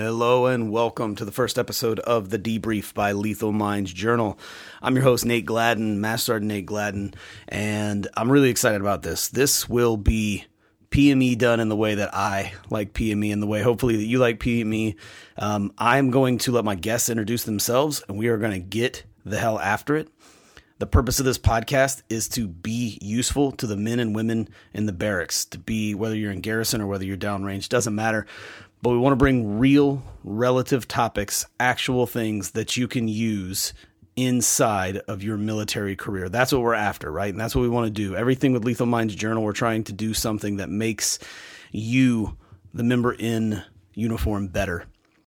Hello and welcome to the first episode of The Debrief by Lethal Minds Journal. I'm your host, Nate Gladden, Master Sergeant Nate Gladden, and I'm really excited about this. This will be PME done in the way that I like PME, in the way hopefully that you like PME. I'm going to let my guests introduce themselves, and we are going to get the hell after it. The purpose of this podcast is to be useful to the men and women in the barracks, to be, whether you're in garrison or whether you're downrange, doesn't matter. But we want to bring real, relative topics, actual things that you can use inside of your military career. That's what we're after, right? And that's what we want to do. Everything with Lethal Minds Journal, we're trying to do something that makes you, the member in uniform, better.